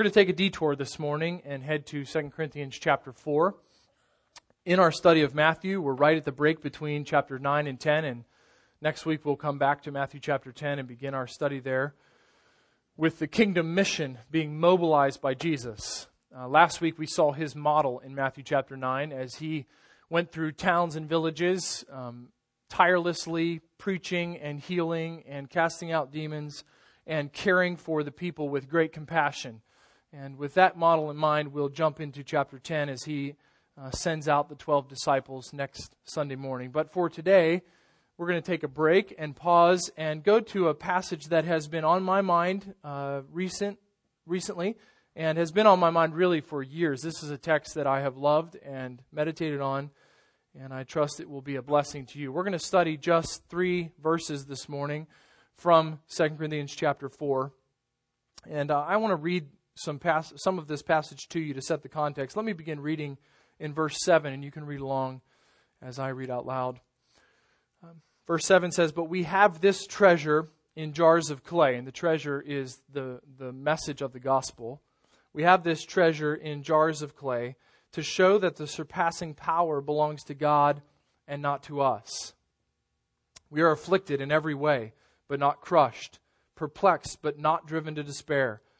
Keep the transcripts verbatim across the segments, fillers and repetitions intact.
We're going to take a detour this morning and head to Second Corinthians chapter four. In our study of Matthew, we're right at the break between chapter nine and ten, and next week we'll come back to Matthew chapter ten and begin our study there with the kingdom mission being mobilized by Jesus. Uh, last week we saw his model in Matthew chapter nine as he went through towns and villages, um, tirelessly preaching and healing and casting out demons and caring for the people with great compassion. And with that model in mind, we'll jump into chapter ten as he Uh, sends out the twelve disciples next Sunday morning. But for today, we're going to take a break and pause and go to a passage that has been on my mind uh, recent, recently and has been on my mind really for years. This is a text that I have loved and meditated on, and I trust it will be a blessing to you. We're going to study just three verses this morning from Second Corinthians chapter four. And uh, I want to read some pas- some of this passage to you to set the context. Let me begin reading in verse seven, and you can read along as I read out loud. Um, verse seven says, "But we have this treasure in jars of clay," and the treasure is the, the message of the gospel. "We have this treasure in jars of clay to show that the surpassing power belongs to God and not to us. We are afflicted in every way, but not crushed, perplexed, but not driven to despair,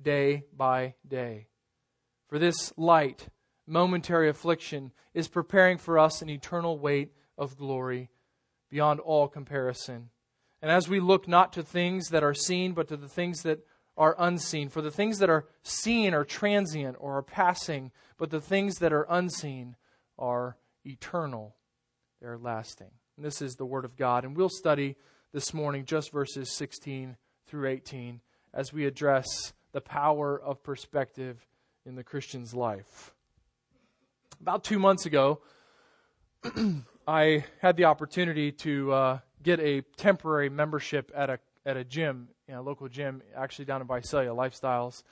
day by day. For this light, momentary affliction is preparing for us an eternal weight of glory beyond all comparison. And as we look not to things that are seen, but to the things that are unseen. For the things that are seen are transient or are passing, but the things that are unseen are eternal. They are lasting." And this is the Word of God. And we'll study this morning just verses sixteen through eighteen as we address the power of perspective in the Christian's life. About two months ago, I had the opportunity to uh, get a temporary membership at a at a gym, you know, a local gym, actually down in Visalia, Lifestyles,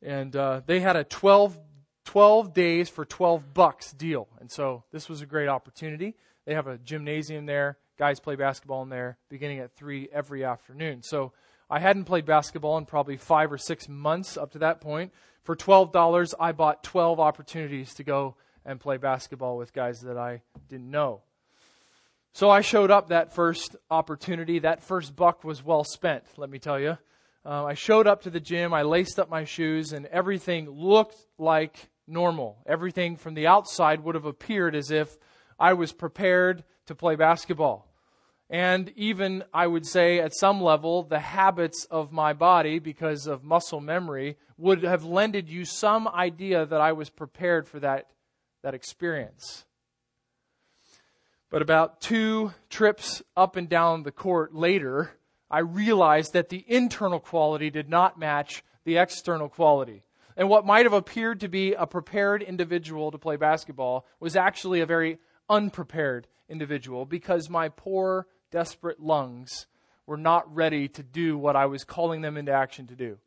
and uh, they had a twelve, twelve days for twelve bucks deal, and so this was a great opportunity. They have a gymnasium there; guys play basketball in there, beginning at three every afternoon. So I hadn't played basketball in probably five or six months up to that point. For twelve dollars, I bought twelve opportunities to go and play basketball with guys that I didn't know. So I showed up that first opportunity. That first buck was well spent, let me tell you. Uh, I showed up to the gym, I laced up my shoes, and everything looked like normal. Everything from the outside would have appeared as if I was prepared to play basketball. And even, I would say, at some level, the habits of my body, because of muscle memory, would have lended you some idea that I was prepared for that, that experience. But about two trips up and down the court later, I realized that the internal quality did not match the external quality. And what might have appeared to be a prepared individual to play basketball was actually a very unprepared individual, because my poor desperate lungs were not ready to do what I was calling them into action to do.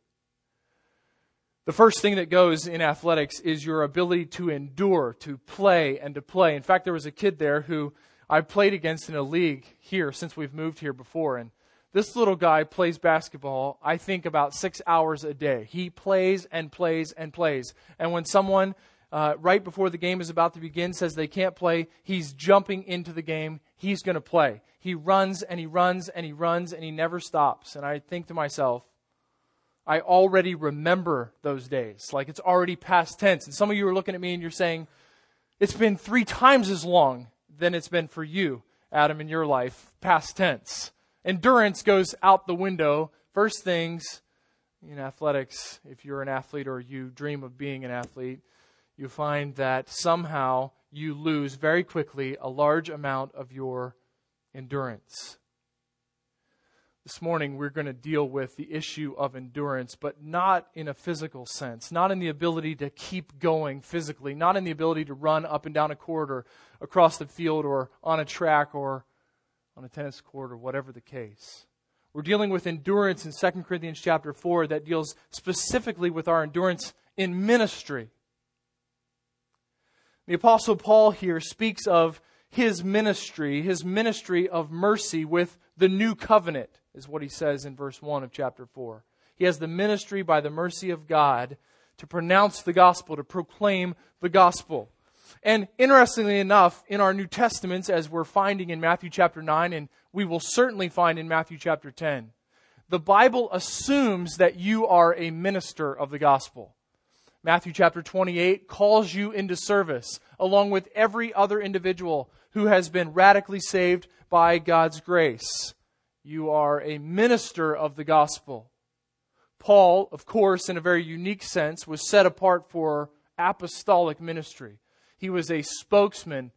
The first thing that goes in athletics is your ability to endure, to play, and to play. In fact, there was a kid there who I played against in a league here since we've moved here before, and this little guy plays basketball, I think, about six hours a day. He plays and plays and plays. And when someone Uh, right before the game is about to begin, says they can't play, he's jumping into the game. He's going to play. He runs and he runs and he runs and he never stops. And I think to myself, I already remember those days. Like, it's already past tense. And some of you are looking at me and you're saying, it's been three times as long than it's been for you, Adam, in your life. Past tense. Endurance goes out the window. First things in athletics, if you're an athlete or you dream of being an athlete, you find that somehow you lose very quickly a large amount of your endurance. This morning, we're going to deal with the issue of endurance, but not in a physical sense, not in the ability to keep going physically, not in the ability to run up and down a court or across the field or on a track or on a tennis court or whatever the case. We're dealing with endurance in Second Corinthians chapter four that deals specifically with our endurance in ministry. The Apostle Paul here speaks of his ministry, his ministry of mercy with the new covenant, is what he says in verse one of chapter four. He has the ministry by the mercy of God to pronounce the gospel, to proclaim the gospel. And interestingly enough, in our New Testaments, as we're finding in Matthew chapter nine, and we will certainly find in Matthew chapter ten, the Bible assumes that you are a minister of the gospel. Matthew chapter twenty-eight calls you into service, along with every other individual who has been radically saved by God's grace. You are a minister of the gospel. Paul, of course, in a very unique sense, was set apart for apostolic ministry. He was a spokesman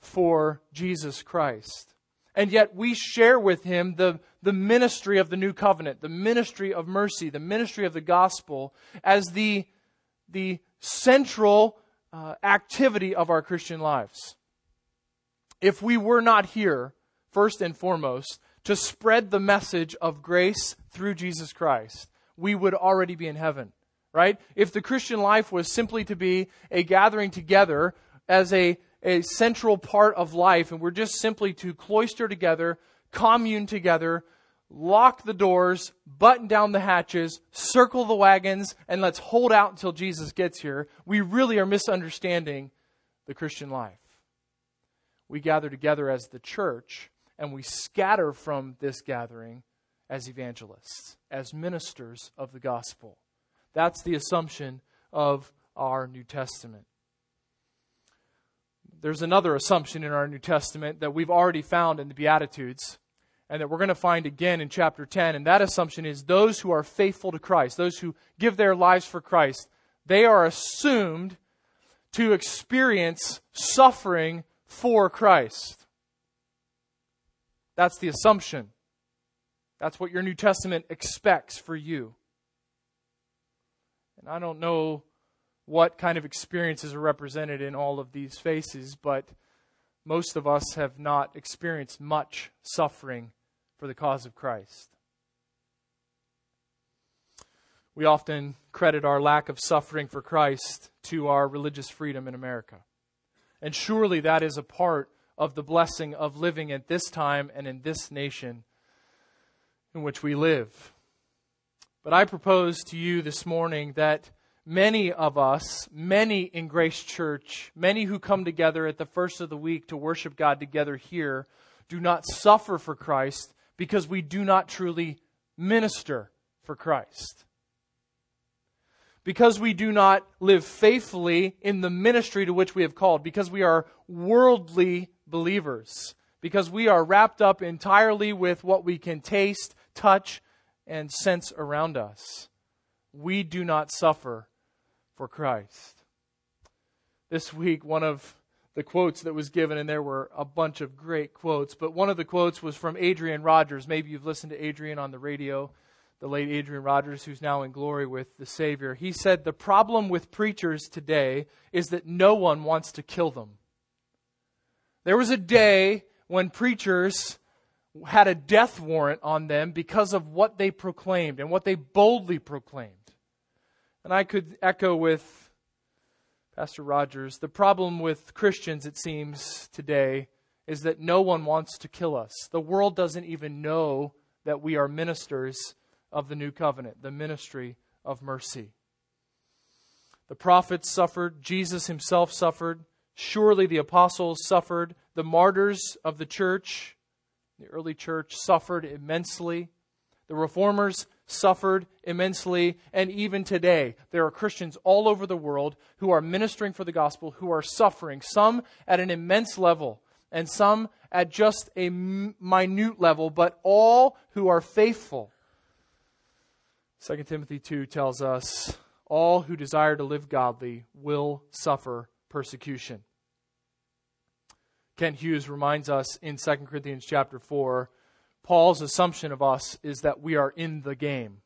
for Jesus Christ. And yet we share with him the, the ministry of the new covenant, the ministry of mercy, the ministry of the gospel as the the central uh, activity of our Christian lives. If we were not here, first and foremost, to spread the message of grace through Jesus Christ, we would already be in heaven, right? If the Christian life was simply to be a gathering together as a, a central part of life, and we're just simply to cloister together, commune together, lock the doors, button down the hatches, circle the wagons, and let's hold out until Jesus gets here, we really are misunderstanding the Christian life. We gather together as the church, and we scatter from this gathering as evangelists, as ministers of the gospel. That's the assumption of our New Testament. There's another assumption in our New Testament that we've already found in the Beatitudes, and that we're going to find again in chapter ten. And that assumption is those who are faithful to Christ, those who give their lives for Christ, they are assumed to experience suffering for Christ. That's the assumption. That's what your New Testament expects for you. And I don't know what kind of experiences are represented in all of these faces, but most of us have not experienced much suffering for the cause of Christ. We often credit our lack of suffering for Christ to our religious freedom in America. And surely that is a part of the blessing of living at this time and in this nation in which we live. But I propose to you this morning that many of us, many in Grace Church, many who come together at the first of the week to worship God together here, do not suffer for Christ because we do not truly minister for Christ. Because we do not live faithfully in the ministry to which we have called, because we are worldly believers, because we are wrapped up entirely with what we can taste, touch, and sense around us, we do not suffer for Christ. This week, one of the quotes that was given, and there were a bunch of great quotes, but one of the quotes was from Adrian Rogers. Maybe you've listened to Adrian on the radio, the late Adrian Rogers, who's now in glory with the Savior. He said, "The problem with preachers today is that no one wants to kill them." There was a day when preachers had a death warrant on them because of what they proclaimed and what they boldly proclaimed. And I could echo with Pastor Rogers, the problem with Christians, it seems, today is that no one wants to kill us. The world doesn't even know that we are ministers of the new covenant, the ministry of mercy. The prophets suffered. Jesus himself suffered. Surely the apostles suffered. The martyrs of the church, the early church, suffered immensely. The reformers suffered immensely, and even today there are Christians all over the world who are ministering for the gospel, who are suffering, some at an immense level and some at just a minute level, but all who are faithful. Second Timothy two tells us, all who desire to live godly will suffer persecution. Kent Hughes reminds us in Second Corinthians chapter four, Paul's assumption of us is that we are in the game.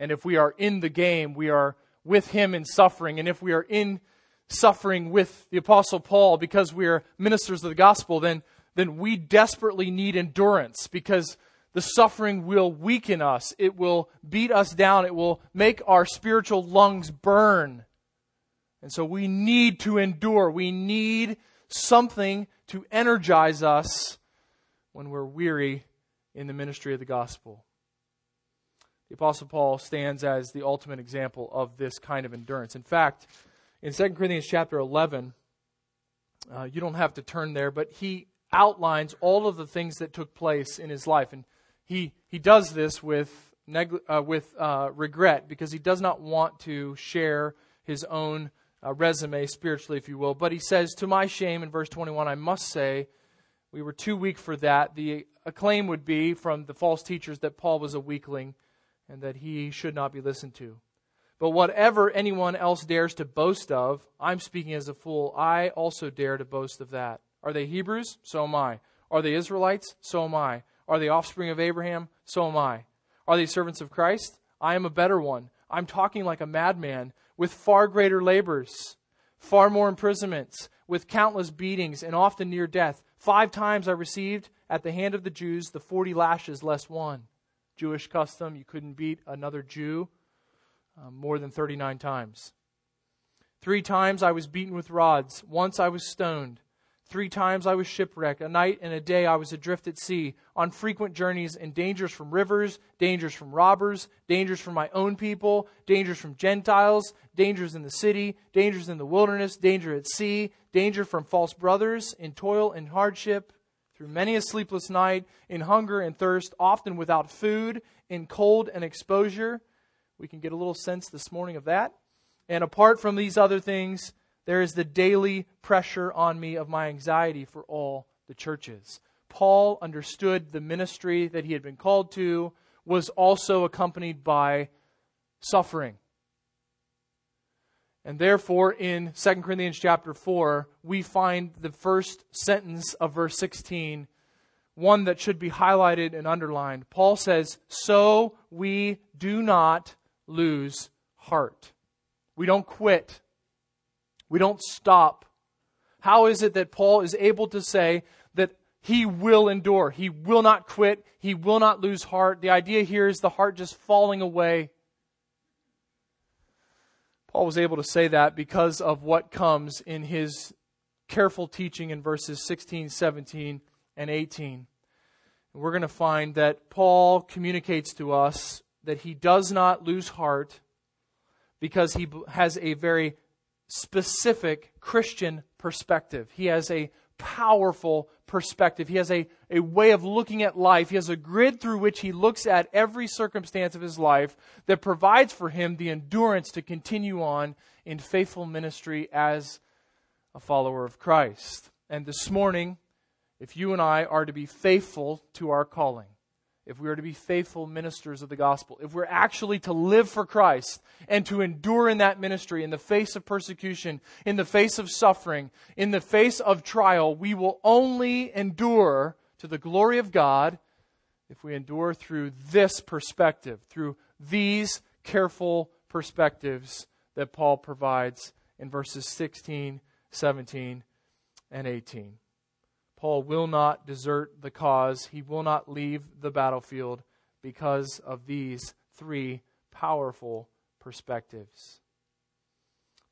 And if we are in the game, we are with him in suffering. And if we are in suffering with the Apostle Paul because we are ministers of the gospel, then, then we desperately need endurance, because the suffering will weaken us. It will beat us down. It will make our spiritual lungs burn. And so we need to endure. We need something to energize us when we're weary in the ministry of the gospel. The Apostle Paul stands as the ultimate example of this kind of endurance. In fact, in Second Corinthians chapter eleven, uh, you don't have to turn there, but he outlines all of the things that took place in his life. And He he does this with neg- uh, with uh, regret, because he does not want to share his own uh, resume spiritually, if you will. But he says, to my shame, in verse twenty-one, I must say, we were too weak for that. The acclaim would be from the false teachers that Paul was a weakling and that he should not be listened to. But whatever anyone else dares to boast of, I'm speaking as a fool, I also dare to boast of that. Are they Hebrews? So am I. Are they Israelites? So am I. Are they offspring of Abraham? So am I. Are they servants of Christ? I am a better one. I'm talking like a madman, with far greater labors, far more imprisonments, with countless beatings, and often near death. Five times I received at the hand of the Jews the forty lashes less one. Jewish custom, you couldn't beat another Jew uh, more than thirty-nine times. Three times I was beaten with rods. Once I was stoned. Three times I was shipwrecked. A night and a day I was adrift at sea, on frequent journeys, in dangers from rivers, dangers from robbers, dangers from my own people, dangers from Gentiles, dangers in the city, dangers in the wilderness, danger at sea, danger from false brothers, in toil and hardship, through many a sleepless night, in hunger and thirst, often without food, in cold and exposure. We can get a little sense this morning of that. And apart from these other things, there is the daily pressure on me of my anxiety for all the churches. Paul understood the ministry that he had been called to was also accompanied by suffering. And therefore, in Second Corinthians chapter four, we find the first sentence of verse sixteen, one that should be highlighted and underlined. Paul says, so we do not lose heart. We don't quit. We don't stop. How is it that Paul is able to say that he will endure? He will not quit. He will not lose heart. The idea here is the heart just falling away. Paul was able to say that because of what comes in his careful teaching in verses sixteen, seventeen, and eighteen. And we're going to find that Paul communicates to us that he does not lose heart because he has a very specific Christian perspective. He has a powerful perspective. He has a, a way of looking at life. He has a grid through which he looks at every circumstance of his life that provides for him the endurance to continue on in faithful ministry as a follower of Christ. And this morning, if you and I are to be faithful to our calling, if we are to be faithful ministers of the gospel, if we're actually to live for Christ and to endure in that ministry in the face of persecution, in the face of suffering, in the face of trial, we will only endure to the glory of God if we endure through this perspective, through these careful perspectives that Paul provides in verses sixteen, seventeen, and eighteen. Paul will not desert the cause. He will not leave the battlefield because of these three powerful perspectives.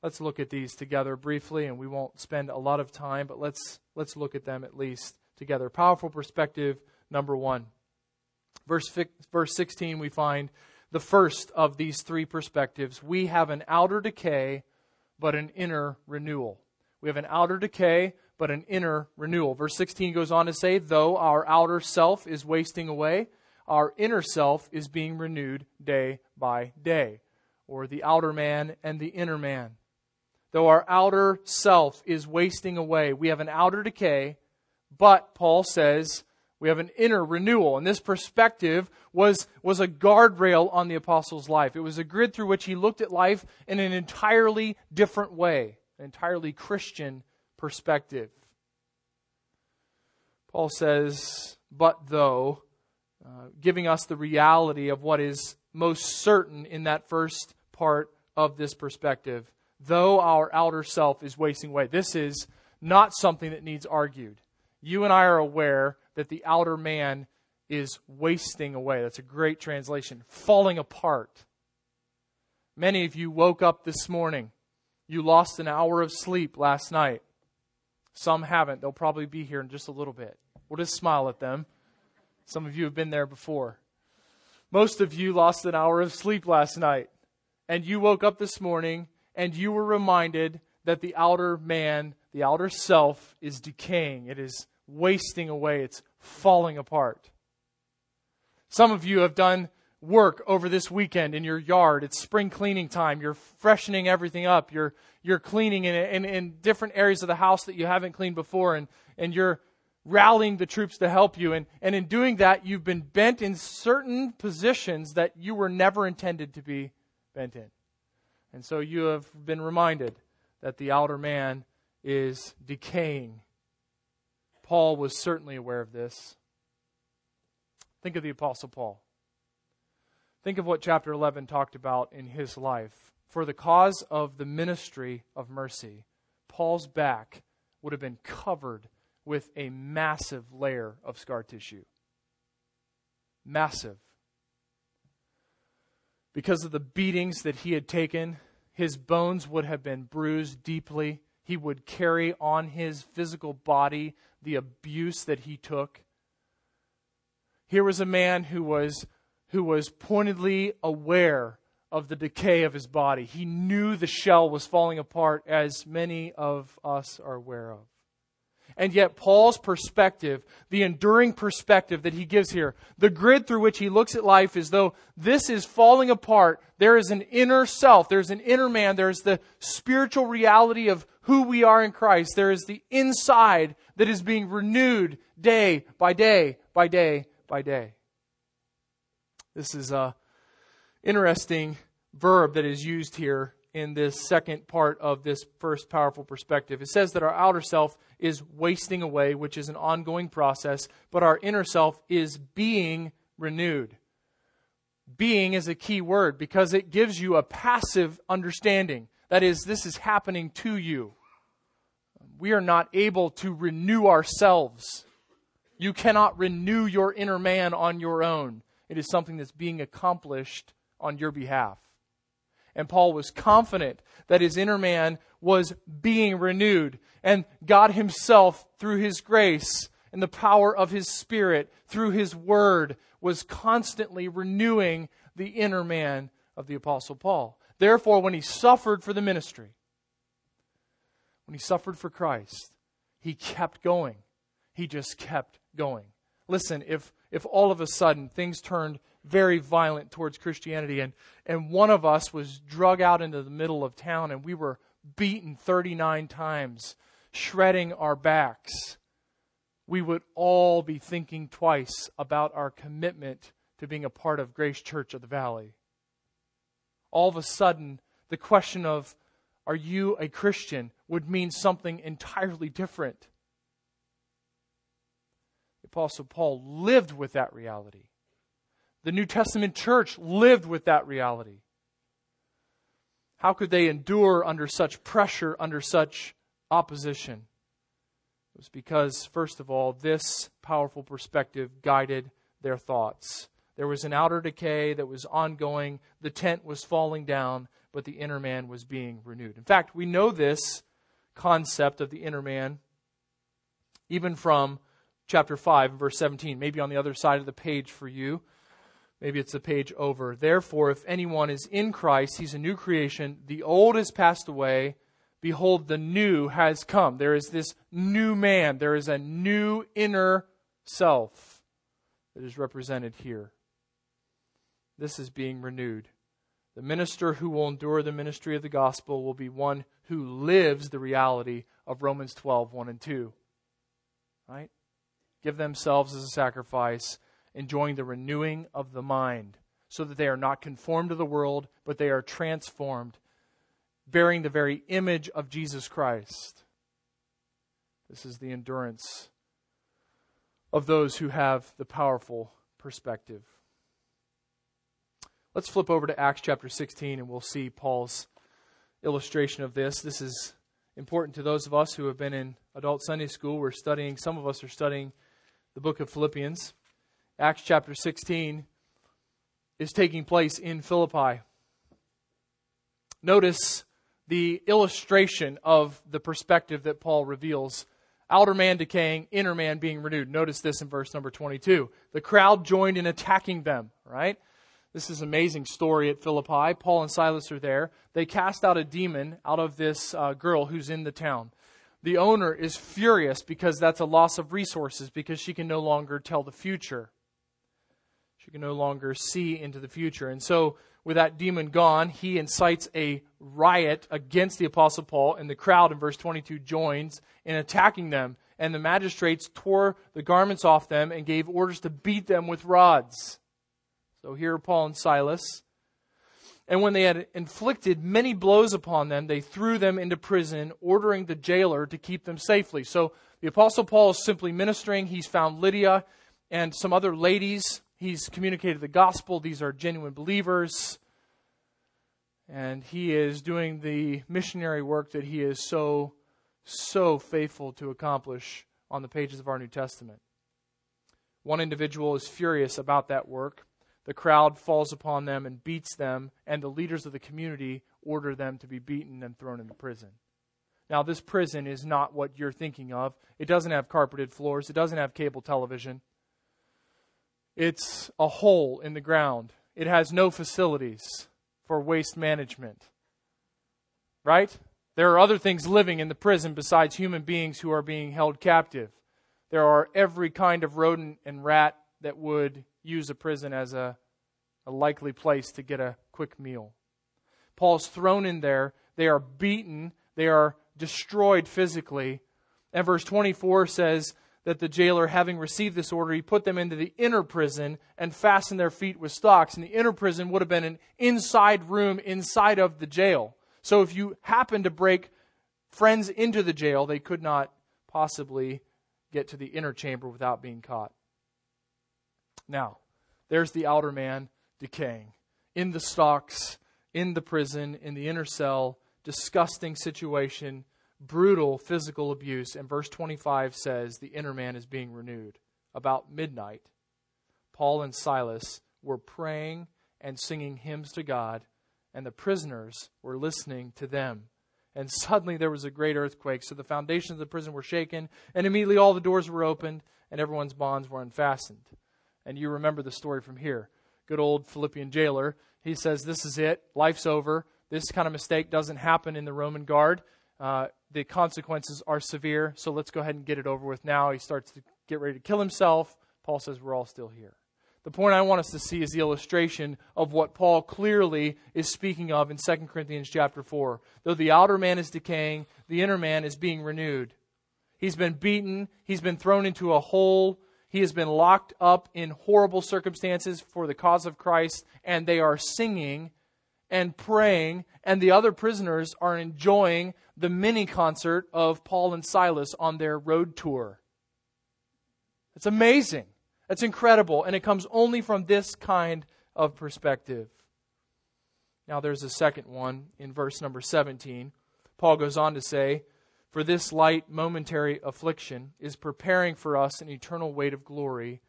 Let's look at these together briefly, and we won't spend a lot of time, but let's let's look at them at least together. Powerful perspective number one. Verse, verse sixteen, we find the first of these three perspectives. We have an outer decay, but an inner renewal. We have an outer decay, but an inner renewal. Verse sixteen goes on to say, though our outer self is wasting away, our inner self is being renewed day by day, or the outer man and the inner man. Though our outer self is wasting away, we have an outer decay, but Paul says we have an inner renewal. And this perspective was, was a guardrail on the apostle's life. It was a grid through which he looked at life in an entirely different way, an entirely Christian perspective. Paul says, but though, uh, giving us the reality of what is most certain in that first part of this perspective, though our outer self is wasting away. This is not something that needs argued. You and I are aware that the outer man is wasting away. That's a great translation. Falling apart. Many of you woke up this morning. You lost an hour of sleep last night. Some haven't. They'll probably be here in just a little bit. We'll just smile at them. Some of you have been there before. Most of you lost an hour of sleep last night. And you woke up this morning and you were reminded that the outer man, the outer self, is decaying. It is wasting away. It's falling apart. Some of you have done work over this weekend in your yard. It's spring cleaning time. You're freshening everything up. You're you're cleaning in, in, in different areas of the house that you haven't cleaned before, and, and you're rallying the troops to help you. And, and in doing that, you've been bent in certain positions that you were never intended to be bent in. And so you have been reminded that the outer man is decaying. Paul was certainly aware of this. Think of the Apostle Paul. Think of what chapter eleven talked about in his life. For the cause of the ministry of mercy, Paul's back would have been covered with a massive layer of scar tissue. Massive. Because of the beatings that he had taken, his bones would have been bruised deeply. He would carry on his physical body the abuse that he took. Here was a man who was, who was pointedly aware of the decay of his body. He knew the shell was falling apart, as many of us are aware of. And yet Paul's perspective, the enduring perspective that he gives here, the grid through which he looks at life is, though this is falling apart, there is an inner self, there's an inner man, there's the spiritual reality of who we are in Christ. There is the inside that is being renewed day by day by day by day. This is an interesting verb that is used here in this second part of this first powerful perspective. It says that our outer self is wasting away, which is an ongoing process, but our inner self is being renewed. Being is a key word because it gives you a passive understanding. That is, this is happening to you. We are not able to renew ourselves. You cannot renew your inner man on your own. It is something that's being accomplished on your behalf. And Paul was confident that his inner man was being renewed. And God himself, through his grace and the power of his Spirit, through his word, was constantly renewing the inner man of the Apostle Paul. Therefore, when he suffered for the ministry, when he suffered for Christ, he kept going. He just kept going. Listen, if If all of a sudden things turned very violent towards Christianity and, and one of us was drug out into the middle of town and we were beaten thirty-nine times, shredding our backs, we would all be thinking twice about our commitment to being a part of Grace Church of the Valley. All of a sudden, the question of, are you a Christian, would mean something entirely different. Apostle Paul lived with that reality. The New Testament church lived with that reality. How could they endure under such pressure, under such opposition? It was because, first of all, this powerful perspective guided their thoughts. There was an outer decay that was ongoing. The tent was falling down, but the inner man was being renewed. In fact, we know this concept of the inner man even from chapter five, verse seventeen, maybe on the other side of the page for you. Maybe it's a page over. Therefore, if anyone is in Christ, he's a new creation. The old has passed away. Behold, the new has come. There is this new man. There is a new inner self. that is represented here. This is being renewed. The minister who will endure the ministry of the gospel will be one who lives the reality of Romans twelve, one and two. Right? Give themselves as a sacrifice, enjoying the renewing of the mind, so that they are not conformed to the world, but they are transformed, bearing the very image of Jesus Christ. This is the endurance of those who have the powerful perspective. Let's flip over to Acts chapter sixteen, and we'll see Paul's illustration of this. This is important to those of us who have been in adult Sunday school. We're studying, some of us are studying the book of Philippians. Acts chapter sixteen is taking place in Philippi. Notice the illustration of the perspective that Paul reveals. Outer man decaying, inner man being renewed. Notice this in verse number twenty-two. The crowd joined in attacking them, right? This is an amazing story at Philippi. Paul and Silas are there. They cast out a demon out of this uh, girl who's in the town. The owner is furious because that's a loss of resources, because she can no longer tell the future. She can no longer see into the future. And so with that demon gone, he incites a riot against the Apostle Paul, and the crowd in verse twenty-two joins in attacking them. And the magistrates tore the garments off them and gave orders to beat them with rods. So here are Paul and Silas. And when they had inflicted many blows upon them, they threw them into prison, ordering the jailer to keep them safely. So the Apostle Paul is simply ministering. He's found Lydia and some other ladies. He's communicated the gospel. These are genuine believers. And he is doing the missionary work that he is so, so faithful to accomplish on the pages of our New Testament. One individual is furious about that work. The crowd falls upon them and beats them, and the leaders of the community order them to be beaten and thrown into prison. Now, this prison is not what you're thinking of. It doesn't have carpeted floors. It doesn't have cable television. It's a hole in the ground. It has no facilities for waste management. Right? There are other things living in the prison besides human beings who are being held captive. There are every kind of rodent and rat that would use a prison as a, a likely place to get a quick meal. Paul's thrown in there. They are beaten. They are destroyed physically. And verse twenty-four says that the jailer, having received this order, he put them into the inner prison and fastened their feet with stocks. And the inner prison would have been an inside room inside of the jail. So if you happened to break friends into the jail, they could not possibly get to the inner chamber without being caught. Now, there's the outer man decaying. In the stocks, in the prison, in the inner cell, disgusting situation, brutal physical abuse. And verse twenty-five says the inner man is being renewed. About midnight, Paul and Silas were praying and singing hymns to God, and the prisoners were listening to them. And suddenly there was a great earthquake, so the foundations of the prison were shaken, and immediately all the doors were opened, and everyone's bonds were unfastened. And you remember the story from here. Good old Philippian jailer. He says, this is it. Life's over. This kind of mistake doesn't happen in the Roman guard. Uh, the consequences are severe. So let's go ahead and get it over with now. He starts to get ready to kill himself. Paul says, we're all still here. The point I want us to see is the illustration of what Paul clearly is speaking of in Second Corinthians chapter four. Though the outer man is decaying, the inner man is being renewed. He's been beaten. He's been thrown into a hole. He has been locked up in horrible circumstances for the cause of Christ, and they are singing and praying, and the other prisoners are enjoying the mini concert of Paul and Silas on their road tour. It's amazing. It's incredible, and it comes only from this kind of perspective. Now there's a second one in verse number seventeen. Paul goes on to say, for this light momentary affliction is preparing for us an eternal weight of glory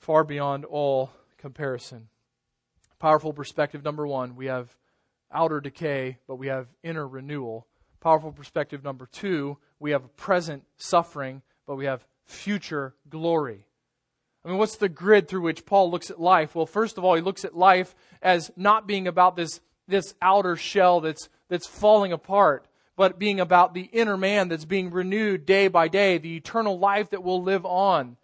far beyond all comparison. Powerful perspective number one, we have outer decay, but we have inner renewal. Powerful perspective number two, we have present suffering, but we have future glory. I mean, what's the grid through which Paul looks at life? Well, first of all, he looks at life as not being about this, this outer shell that's that's falling apart, but being about the inner man that's being renewed day by day, the eternal life that will live on.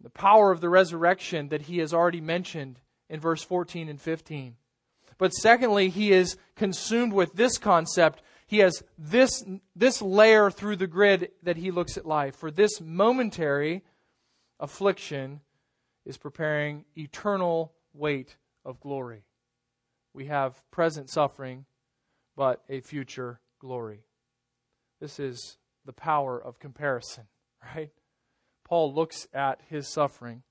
The power of the resurrection that he has already mentioned in verse fourteen and fifteen. But secondly, he is consumed with this concept. He has this, this layer through the grid that he looks at life. For this momentary affliction is preparing eternal weight of glory. We have present suffering, but a future glory. This is the power of comparison, right? Paul looks at his suffering,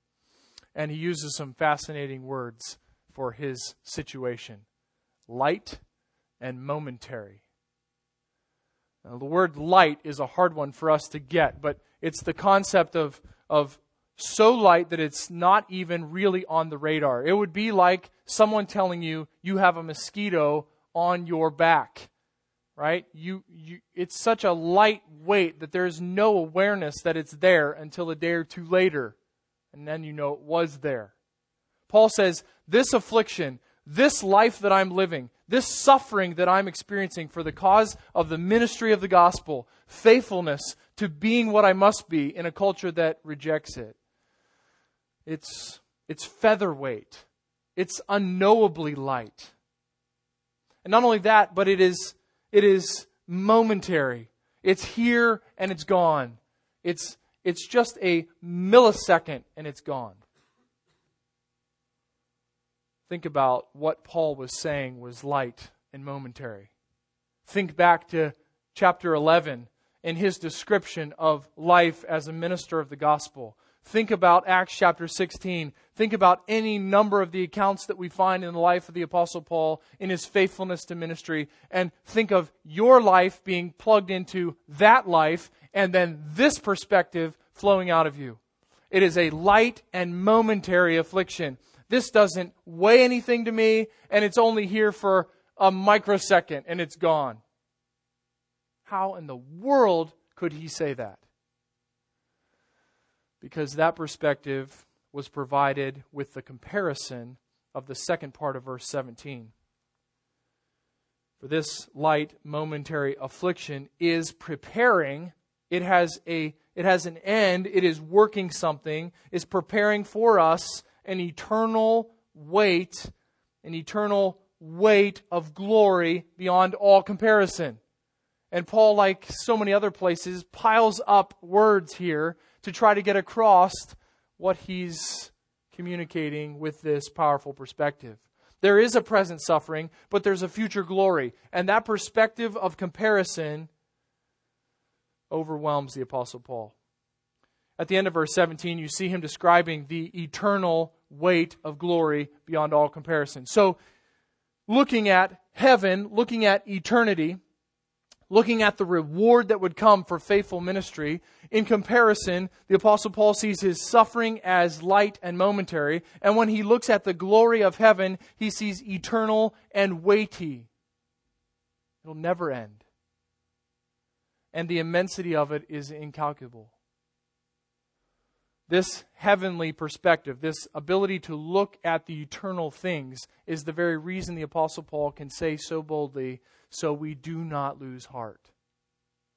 and he uses some fascinating words for his situation. Light and momentary. Now, the word light is a hard one for us to get, but it's the concept of, of so light that it's not even really on the radar. It would be like someone telling you, you have a mosquito on your back. Right? You, you, it's such a light weight that there's no awareness that it's there until a day or two later. And then you know it was there. Paul says, this affliction, this life that I'm living, this suffering that I'm experiencing for the cause of the ministry of the gospel, faithfulness to being what I must be in a culture that rejects it. It's, it's featherweight. It's unknowably light. And not only that, but it is... It is momentary. It's here and it's gone. It's it's just a millisecond and it's gone. Think about what Paul was saying was light and momentary. Think back to chapter eleven and his description of life as a minister of the gospel. Think about Acts chapter sixteen. Think about any number of the accounts that we find in the life of the Apostle Paul in his faithfulness to ministry. And think of your life being plugged into that life and then this perspective flowing out of you. It is a light and momentary affliction. This doesn't weigh anything to me, and it's only here for a microsecond and it's gone. How in the world could he say that? Because that perspective was provided with the comparison of the second part of verse seventeen. For this light momentary affliction is preparing. It has a it has an end. It is working something. It's preparing for us an eternal weight, an eternal weight of glory beyond all comparison. And Paul, like so many other places, piles up words here to try to get across what he's communicating with this powerful perspective. There is a present suffering, but there's a future glory. And that perspective of comparison overwhelms the Apostle Paul. At the end of verse seventeen, you see him describing the eternal weight of glory beyond all comparison. So, looking at heaven, looking at eternity, looking at the reward that would come for faithful ministry, in comparison, the Apostle Paul sees his suffering as light and momentary. And when he looks at the glory of heaven, he sees eternal and weighty. It'll never end. And the immensity of it is incalculable. This heavenly perspective, this ability to look at the eternal things, is the very reason the Apostle Paul can say so boldly, so we do not lose heart.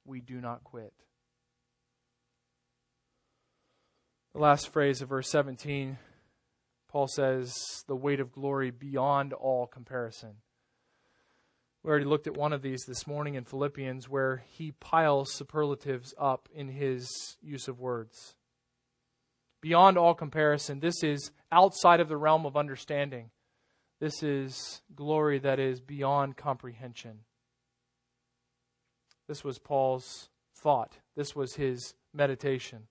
We do not quit. The last phrase of verse seventeen, Paul says, the weight of glory beyond all comparison. We already looked at one of these this morning in Philippians, where he piles superlatives up in his use of words. Beyond all comparison, this is outside of the realm of understanding. This is glory that is beyond comprehension. This was Paul's thought. This was his meditation.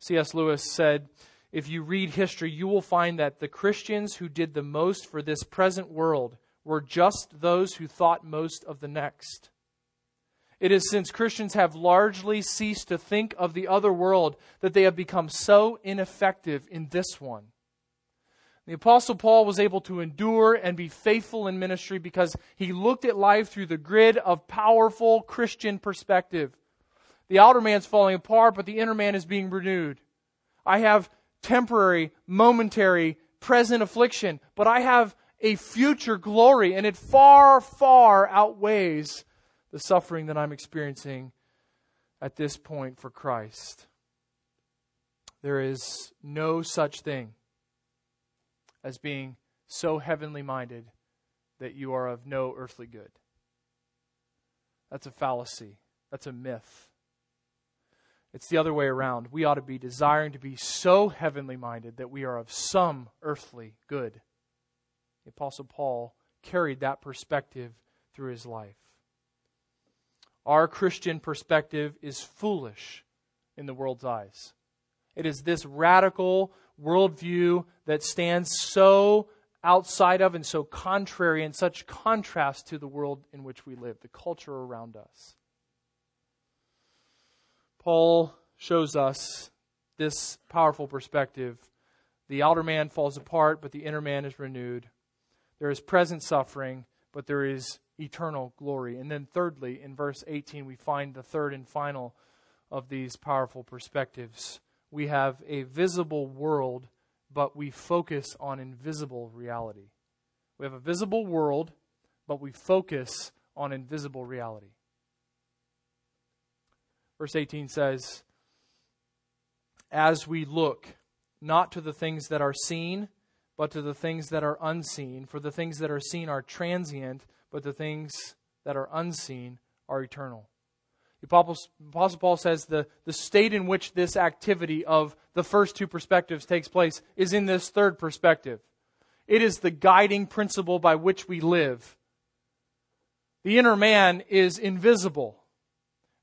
C S Lewis said, if you read history, you will find that the Christians who did the most for this present world were just those who thought most of the next. It is since Christians have largely ceased to think of the other world that they have become so ineffective in this one. The Apostle Paul was able to endure and be faithful in ministry because he looked at life through the grid of powerful Christian perspective. The outer man's falling apart, but the inner man is being renewed. I have temporary, momentary, present affliction, but I have a future glory, and it far, far outweighs the suffering that I'm experiencing at this point for Christ. There is no such thing as being so heavenly minded that you are of no earthly good. That's a fallacy. That's a myth. It's the other way around. We ought to be desiring to be so heavenly minded that we are of some earthly good. The Apostle Paul carried that perspective through his life. Our Christian perspective is foolish in the world's eyes. It is this radical worldview that stands so outside of and so contrary and such contrast to the world in which we live, the culture around us. Paul shows us this powerful perspective. The outer man falls apart, but the inner man is renewed. There is present suffering, but there is eternal glory. And then thirdly, in verse eighteen, we find the third and final of these powerful perspectives. We have a visible world, but we focus on invisible reality. We have a visible world, but we focus on invisible reality. Verse eighteen says, as we look, not to the things that are seen, but to the things that are unseen. For the things that are seen are transient, but the things that are unseen are eternal. The Apostle Paul says the, the state in which this activity of the first two perspectives takes place is in this third perspective. It is the guiding principle by which we live. The inner man is invisible.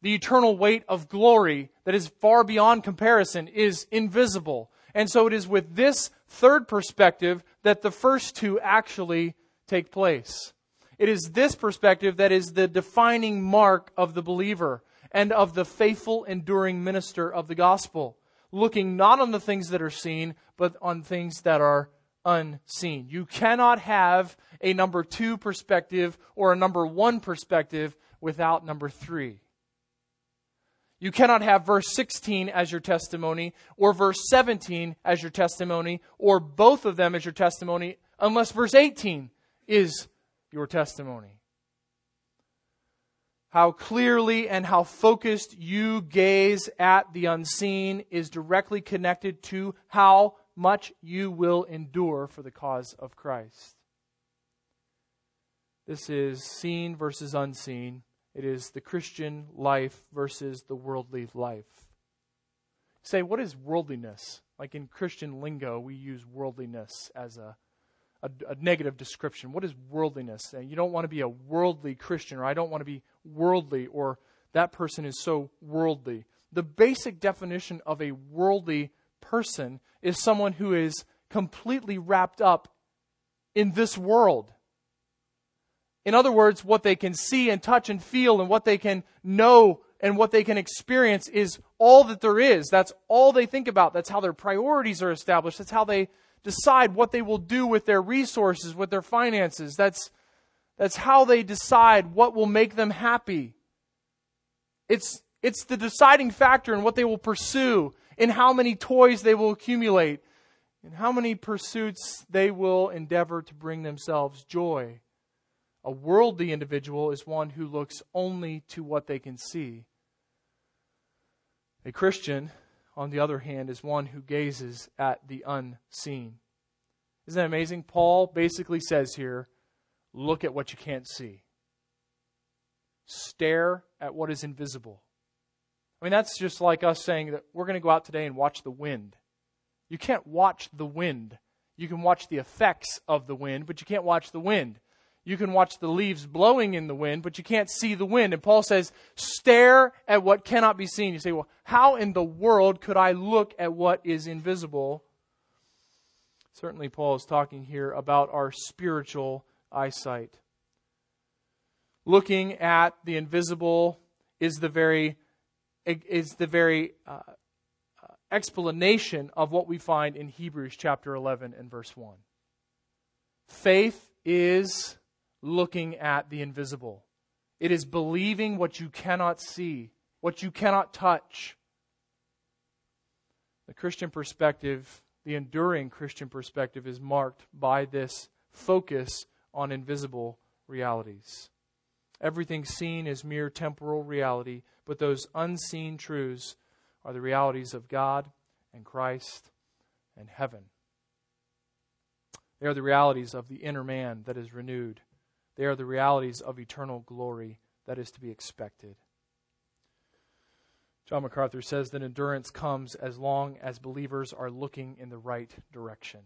The eternal weight of glory that is far beyond comparison is invisible. And so it is with this third perspective that the first two actually take place. It is this perspective that is the defining mark of the believer and of the faithful, enduring minister of the gospel, looking not on the things that are seen, but on things that are unseen. You cannot have a number two perspective or a number one perspective without number three. You cannot have verse sixteen as your testimony or verse seventeen as your testimony or both of them as your testimony unless verse eighteen is your testimony. How clearly and how focused you gaze at the unseen is directly connected to how much you will endure for the cause of Christ. This is seen versus unseen. It is the Christian life versus the worldly life. Say, what is worldliness? Like in Christian lingo, we use worldliness as a, a, a negative description. What is worldliness? And you don't want to be a worldly Christian, or I don't want to be worldly, or that person is so worldly. The basic definition of a worldly person is someone who is completely wrapped up in this world. In other words, what they can see and touch and feel and what they can know and what they can experience is all that there is. That's all they think about. That's how their priorities are established. That's how they decide what they will do with their resources, with their finances. That's, that's how they decide what will make them happy. It's, it's the deciding factor in what they will pursue, in how many toys they will accumulate, in how many pursuits they will endeavor to bring themselves joy. A worldly individual is one who looks only to what they can see. A Christian, on the other hand, is one who gazes at the unseen. Isn't that amazing? Paul basically says here, look at what you can't see. Stare at what is invisible. I mean, that's just like us saying that we're going to go out today and watch the wind. You can't watch the wind. You can watch the effects of the wind, but you can't watch the wind. You can watch the leaves blowing in the wind, but you can't see the wind. And Paul says, stare at what cannot be seen. You say, well, how in the world could I look at what is invisible? Certainly, Paul is talking here about our spiritual eyesight. Looking at the invisible is the very, is the very uh, explanation of what we find in Hebrews chapter eleven and verse one. Faith is looking at the invisible. It is believing what you cannot see, what you cannot touch. The Christian perspective, the enduring Christian perspective, is marked by this focus on invisible realities. Everything seen is mere temporal reality, but those unseen truths are the realities of God and Christ and heaven. They are the realities of the inner man that is renewed. They are the realities of eternal glory that is to be expected. John MacArthur says that endurance comes as long as believers are looking in the right direction.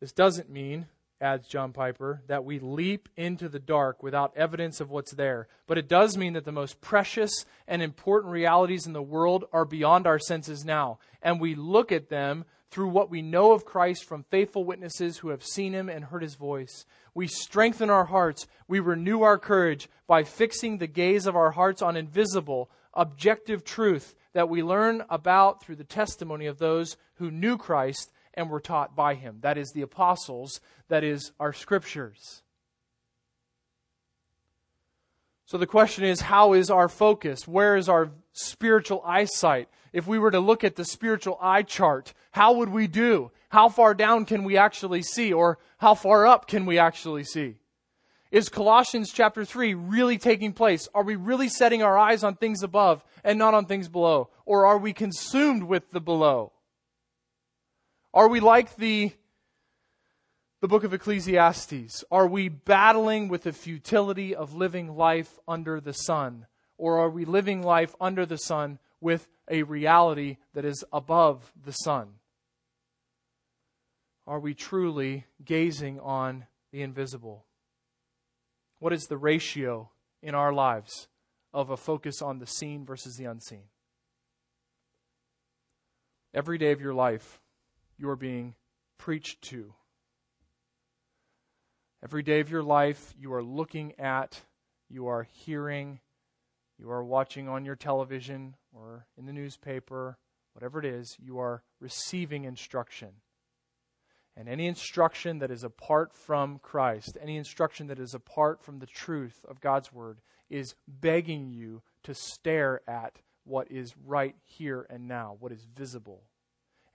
This doesn't mean, adds John Piper, that we leap into the dark without evidence of what's there. But it does mean that the most precious and important realities in the world are beyond our senses now. And we look at them through what we know of Christ from faithful witnesses who have seen Him and heard His voice. We strengthen our hearts. We renew our courage by fixing the gaze of our hearts on invisible, objective truth that we learn about through the testimony of those who knew Christ and were taught by Him. That is the apostles. That is our scriptures. So the question is, how is our focus? Where is our spiritual eyesight? If we were to look at the spiritual eye chart, how would we do? How far down can we actually see? Or how far up can we actually see? Is Colossians chapter three really taking place? Are we really setting our eyes on things above and not on things below? Or are we consumed with the below? Are we like the, the book of Ecclesiastes? Are we battling with the futility of living life under the sun? Or are we living life under the sun with a reality that is above the sun? Are we truly gazing on the invisible? What is the ratio in our lives of a focus on the seen versus the unseen? Every day of your life, you are being preached to. Every day of your life, you are looking at, you are hearing, you are watching on your television or in the newspaper, whatever it is, you are receiving instruction. And any instruction that is apart from Christ, any instruction that is apart from the truth of God's Word, is begging you to stare at what is right here and now, what is visible.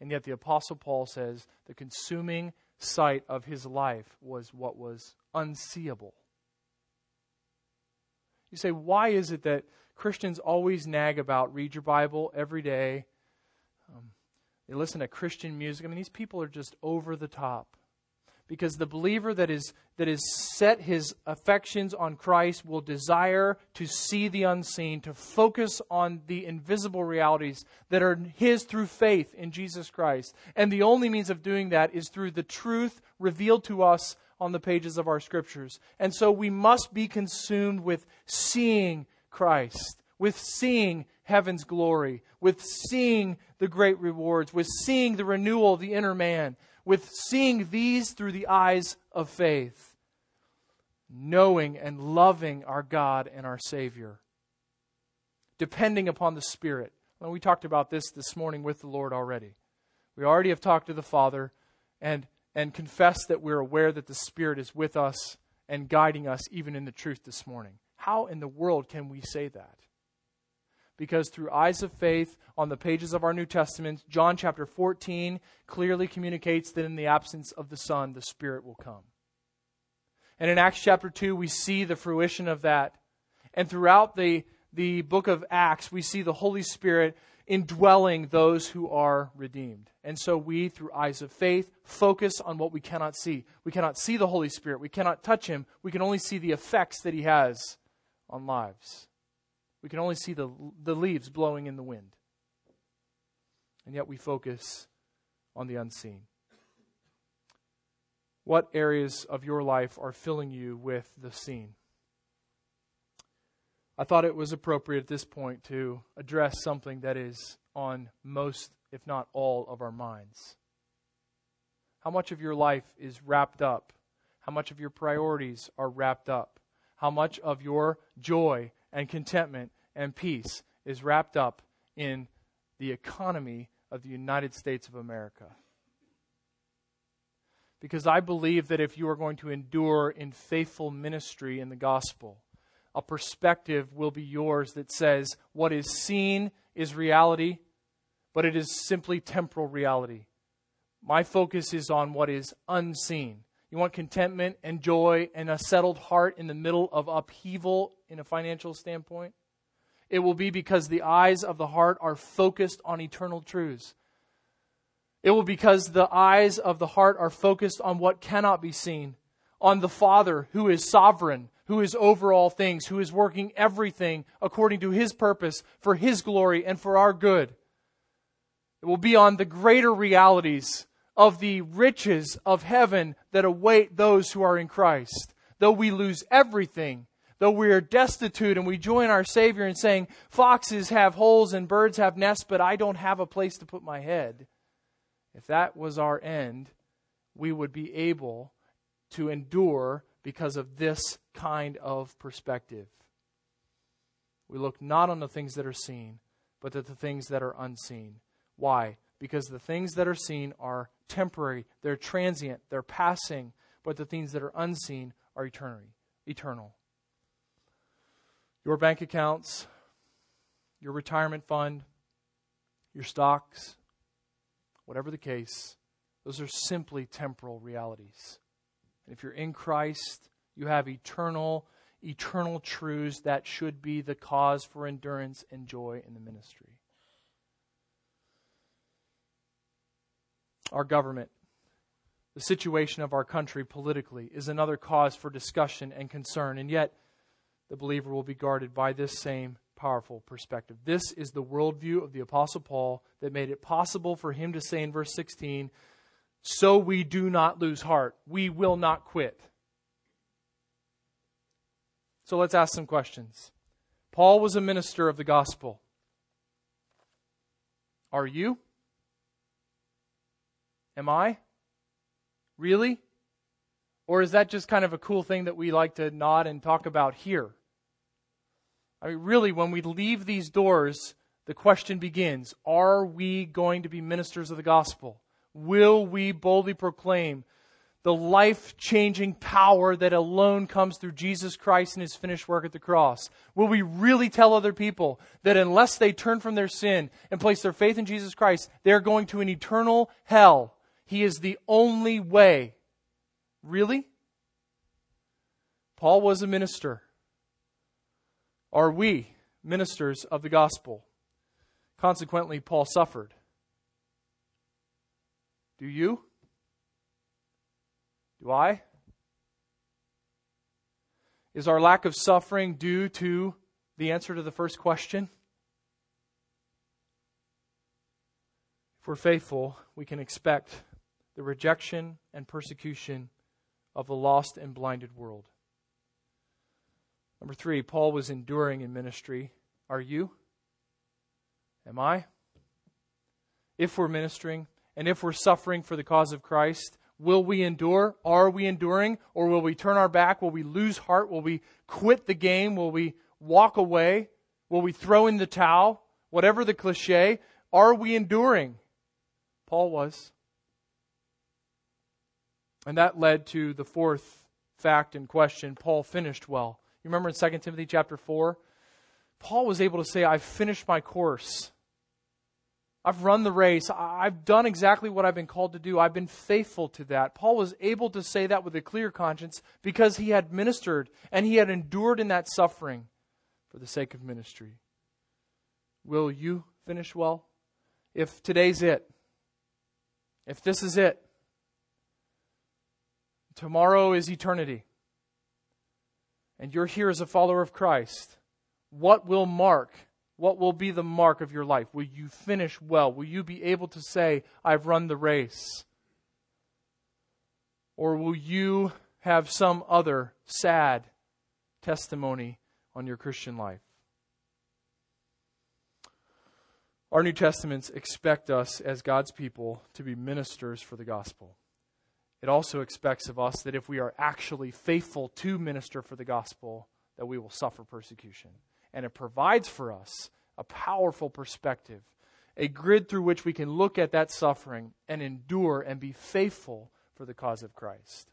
And yet the Apostle Paul says the consuming sight of his life was what was unseeable. You say, why is it that Christians always nag about read your Bible every day? Um, they listen to Christian music. I mean, these people are just over the top. Because the believer that is that is set his affections on Christ will desire to see the unseen, to focus on the invisible realities that are his through faith in Jesus Christ. And the only means of doing that is through the truth revealed to us on the pages of our scriptures. And so we must be consumed with seeing Christ, with seeing heaven's glory, with seeing the great rewards, with seeing the renewal of the inner man, with seeing these through the eyes of faith, knowing and loving our God and our Savior, depending upon the Spirit. And we talked about this this morning with the Lord already. We already have talked to the Father and, and confessed that we're aware that the Spirit is with us and guiding us even in the truth this morning. How in the world can we say that? Because through eyes of faith, on the pages of our New Testament, John chapter fourteen clearly communicates that in the absence of the Son, the Spirit will come. And in Acts chapter two, we see the fruition of that. And throughout the, the book of Acts, we see the Holy Spirit indwelling those who are redeemed. And so we, through eyes of faith, focus on what we cannot see. We cannot see the Holy Spirit. We cannot touch Him. We can only see the effects that He has on lives. We can only see the, the leaves blowing in the wind. And yet we focus on the unseen. What areas of your life are filling you with the seen? I thought it was appropriate at this point to address something that is on most, if not all, of our minds. How much of your life is wrapped up? How much of your priorities are wrapped up? How much of your joy and contentment and peace is wrapped up in the economy of the United States of America? Because I believe that if you are going to endure in faithful ministry in the gospel, a perspective will be yours that says what is seen is reality, but it is simply temporal reality. My focus is on what is unseen. You want contentment and joy and a settled heart in the middle of upheaval in a financial standpoint? It will be because the eyes of the heart are focused on eternal truths. It will be because the eyes of the heart are focused on what cannot be seen, on the Father who is sovereign, who is over all things, who is working everything according to His purpose for His glory and for our good. It will be on the greater realities of the riches of heaven that await those who are in Christ. Though we lose everything, though we are destitute and we join our Savior in saying, foxes have holes and birds have nests, but I don't have a place to put my head. If that was our end, we would be able to endure because of this kind of perspective. We look not on the things that are seen, but at the things that are unseen. Why? Because the things that are seen are temporary, they're transient, they're passing, but the things that are unseen are eternal. Eternal. Your bank accounts, your retirement fund, your stocks, whatever the case, those are simply temporal realities. And if you're in Christ, you have eternal, eternal truths that should be the cause for endurance and joy in the ministry. Our government, the situation of our country politically, is another cause for discussion and concern. And yet, the believer will be guarded by this same powerful perspective. This is the worldview of the Apostle Paul that made it possible for him to say in verse sixteen, so we do not lose heart. We will not quit. So let's ask some questions. Paul was a minister of the gospel. Are you? Am I? Really? Or is that just kind of a cool thing that we like to nod and talk about here? I mean, really, when we leave these doors, the question begins, are we going to be ministers of the gospel? Will we boldly proclaim the life-changing power that alone comes through Jesus Christ and His finished work at the cross? Will we really tell other people that unless they turn from their sin and place their faith in Jesus Christ, they're going to an eternal hell? He is the only way. Really? Paul was a minister. Are we ministers of the gospel? Consequently, Paul suffered. Do you? Do I? Is our lack of suffering due to the answer to the first question? If we're faithful, we can expect the rejection and persecution of the lost and blinded world. Number three, Paul was enduring in ministry. Are you? Am I? If we're ministering, and if we're suffering for the cause of Christ, will we endure? Are we enduring? Or will we turn our back? Will we lose heart? Will we quit the game? Will we walk away? Will we throw in the towel? Whatever the cliche, are we enduring? Paul was. And that led to the fourth fact and question. Paul finished well. You remember in Second Timothy chapter four? Paul was able to say, I've finished my course. I've run the race. I've done exactly what I've been called to do. I've been faithful to that. Paul was able to say that with a clear conscience because he had ministered and he had endured in that suffering for the sake of ministry. Will you finish well? If today's it, if this is it, tomorrow is eternity, and you're here as a follower of Christ, what will mark What will be the mark of your life? Will you finish well? Will you be able to say, I've run the race? Or will you have some other sad testimony on your Christian life? Our New Testaments expect us as God's people to be ministers for the gospel. It also expects of us that if we are actually faithful to minister for the gospel, that we will suffer persecution. And it provides for us a powerful perspective, a grid through which we can look at that suffering and endure and be faithful for the cause of Christ.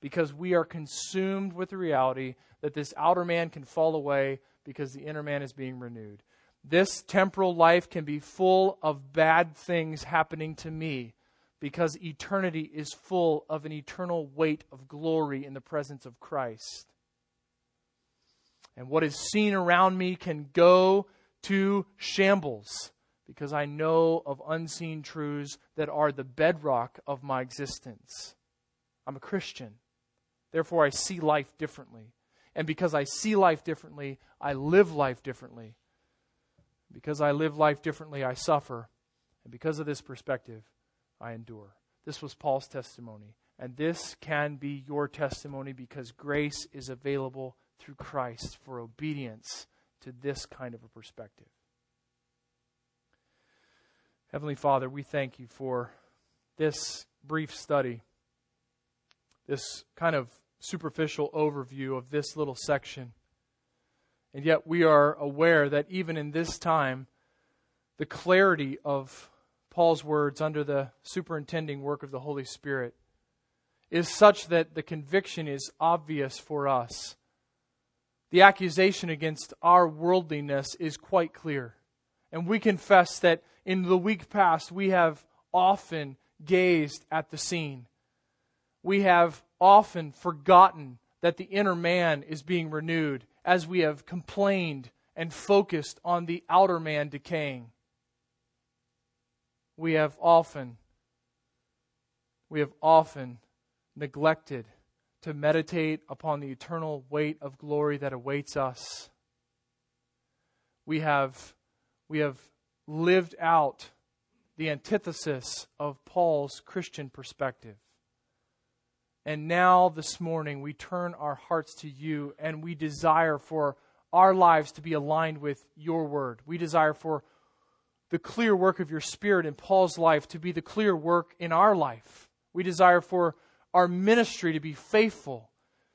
Because we are consumed with the reality that this outer man can fall away because the inner man is being renewed. This temporal life can be full of bad things happening to me because eternity is full of an eternal weight of glory in the presence of Christ. And what is seen around me can go to shambles, because I know of unseen truths that are the bedrock of my existence. I'm a Christian. Therefore, I see life differently. And because I see life differently, I live life differently. Because I live life differently, I suffer. And because of this perspective, I endure. This was Paul's testimony. And this can be your testimony, because grace is available through Christ for obedience to this kind of a perspective. Heavenly Father, we thank you for this brief study, this kind of superficial overview of this little section. And yet we are aware that even in this time, the clarity of Paul's words under the superintending work of the Holy Spirit is such that the conviction is obvious for us. The accusation against our worldliness is quite clear. And we confess that in the week past, we have often gazed at the scene. We have often forgotten that the inner man is being renewed, as we have complained and focused on the outer man decaying. We have often, we have often neglected to meditate upon the eternal weight of glory that awaits us. We have, we have lived out the antithesis of Paul's Christian perspective. And now this morning we turn our hearts to you, and we desire for our lives to be aligned with your word. We desire for the clear work of your Spirit in Paul's life to be the clear work in our life. We desire for our ministry to be faithful,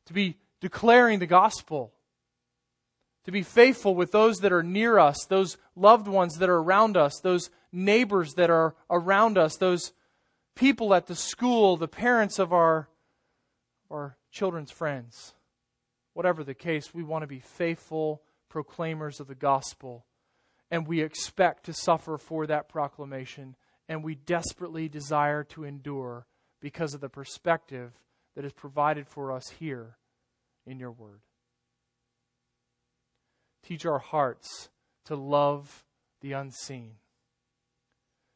to be declaring the gospel, to be faithful with those that are near us, those loved ones that are around us, those neighbors that are around us, those people at the school, the parents of our or children's friends. Whatever the case, we want to be faithful proclaimers of the gospel, and we expect to suffer for that proclamation, and we desperately desire to endure because of the perspective that is provided for us here in your word. Teach our hearts to love the unseen,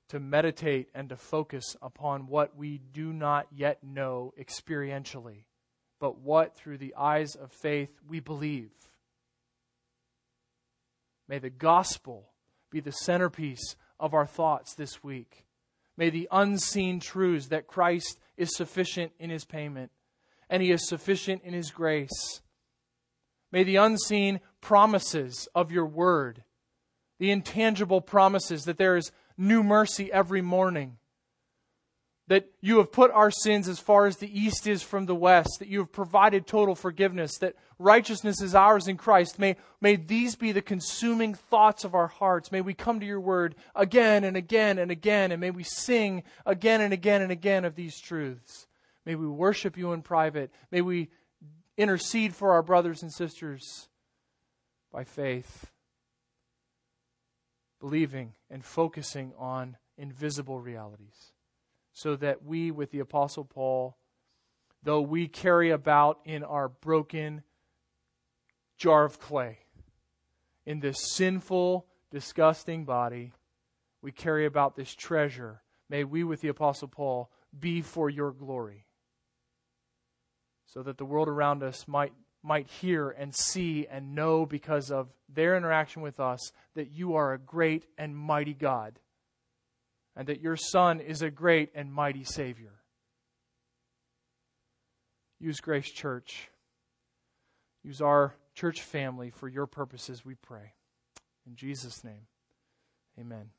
to meditate and to focus upon what we do not yet know experientially, but what through the eyes of faith we believe. May the gospel be the centerpiece of our thoughts this week. May the unseen truths that Christ is sufficient in his payment and he is sufficient in his grace. May the unseen promises of your word, the intangible promises that there is new mercy every morning, that you have put our sins as far as the east is from the west, that you have provided total forgiveness, that righteousness is ours in Christ. May, may these be the consuming thoughts of our hearts. May we come to your word again and again and again, and may we sing again and again and again of these truths. May we worship you in private. May we intercede for our brothers and sisters by faith, believing and focusing on invisible realities, so that we, with the Apostle Paul, though we carry about in our broken jar of clay, in this sinful, disgusting body, we carry about this treasure. May we, with the Apostle Paul, be for your glory, so that the world around us might might hear and see and know, because of their interaction with us, that you are a great and mighty God, and that your Son is a great and mighty Savior. Use Grace Church. Use our church family for your purposes, we pray. In Jesus' name, amen.